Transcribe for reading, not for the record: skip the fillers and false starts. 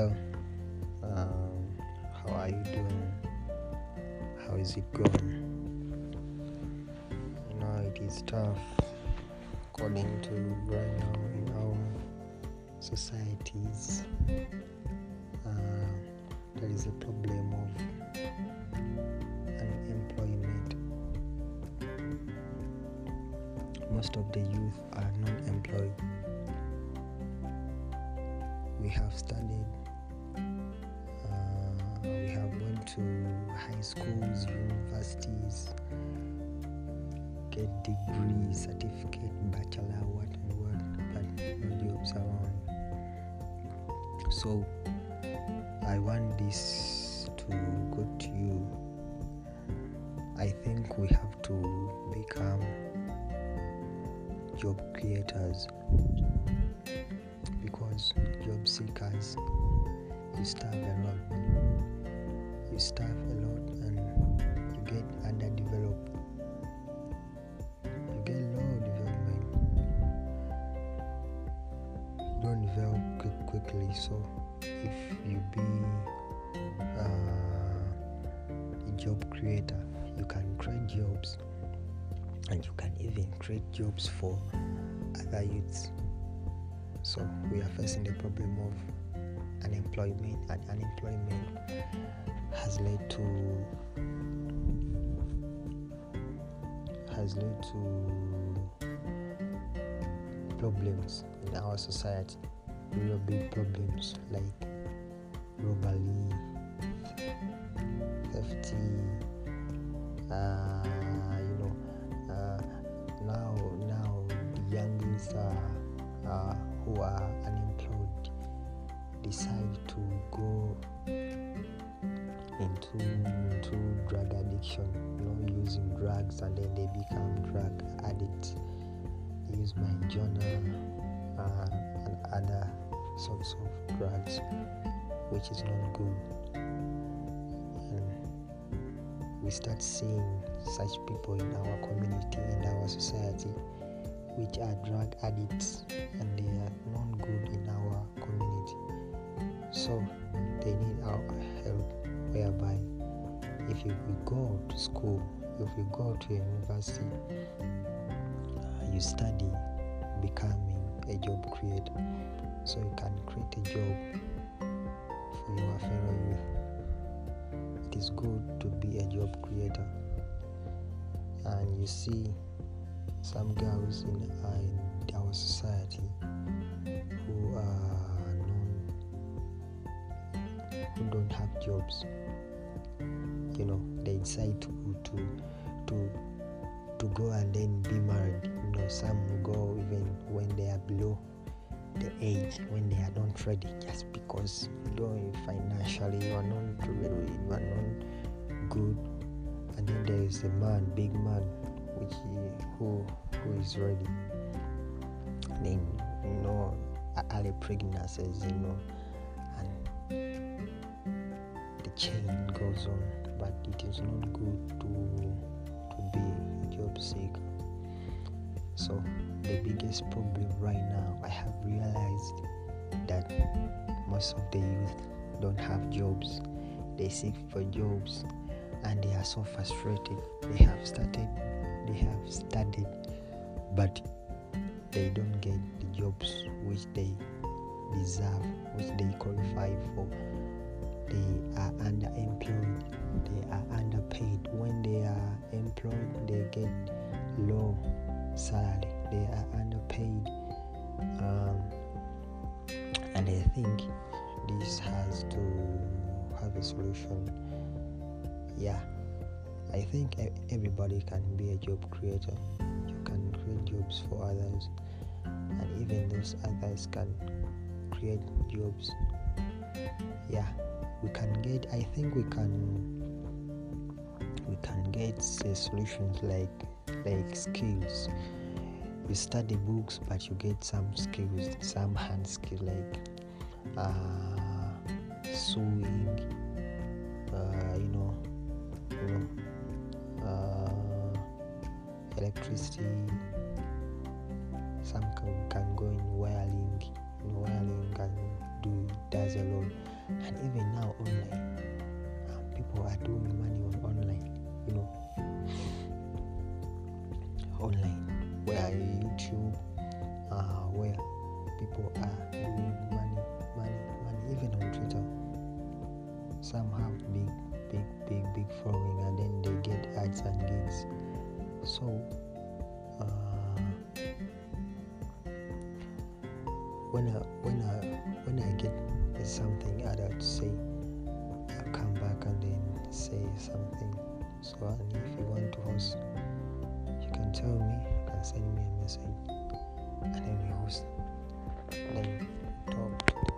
Hello, how are you doing? How is it going? You know, it is tough according to right now in our societies. There is a problem of unemployment. Most of the youth are non-employed. We have studied, we have went to high schools, universities, get degree, certificate, bachelor, what and what, but no jobs around. So I want this to go to you. I think we have to become job creators. Because job seekers, you starve a lot and you get underdeveloped, you get low development, you don't develop quickly. So if you be a job creator, you can create jobs, and you can even create jobs for other youths. So we are facing the problem of unemployment, and unemployment has led to problems in our society, real big problems like robbery, theft. Now the young youths who are unemployed decide to go into drug addiction, using drugs, and then they become drug addicts. They use marijuana and other sorts of drugs, which is not good. And we start seeing such people in our community and our society, which are drug addicts, and they are not good in our community. So they need our help, whereby if you go to school, if you go to university, you study becoming a job creator, so you can create a job for your fellow youth. It is good to be a job creator. And you see some girls in our society who don't have jobs. You know, they decide to go and then be married. You know, some go even when they are below the age, when they are not ready, just because financially you are not good. And then there is a man, big man, who is ready. And then early pregnancies, and the chain goes on. But it is not good to be a job seeker. So the biggest problem right now, I have realized that most of the youth don't have jobs. They seek for jobs, and they are so frustrated. They have studied, but they don't get the jobs which they deserve, which they qualify for. They are underemployed, they are underpaid. When they are employed, they get low salary, they are underpaid, and I think this has to have a solution. Yeah, I think everybody can be a job creator. You can create jobs for others, and even those others can create jobs. Yeah, I think we can get solutions like skills. You study books, but you get some skills, some hand skills like sewing, electricity. Some can go in wiring and does a lot. And even now online, people are doing money on online, you know, online, where YouTube, where people are doing money, even on Twitter. Some have big following, and then they get ads and gigs. So when I get something I have to say, I come back and then say something. So and if you want to host, you can tell me, you can send me a message, and then we host, then talk.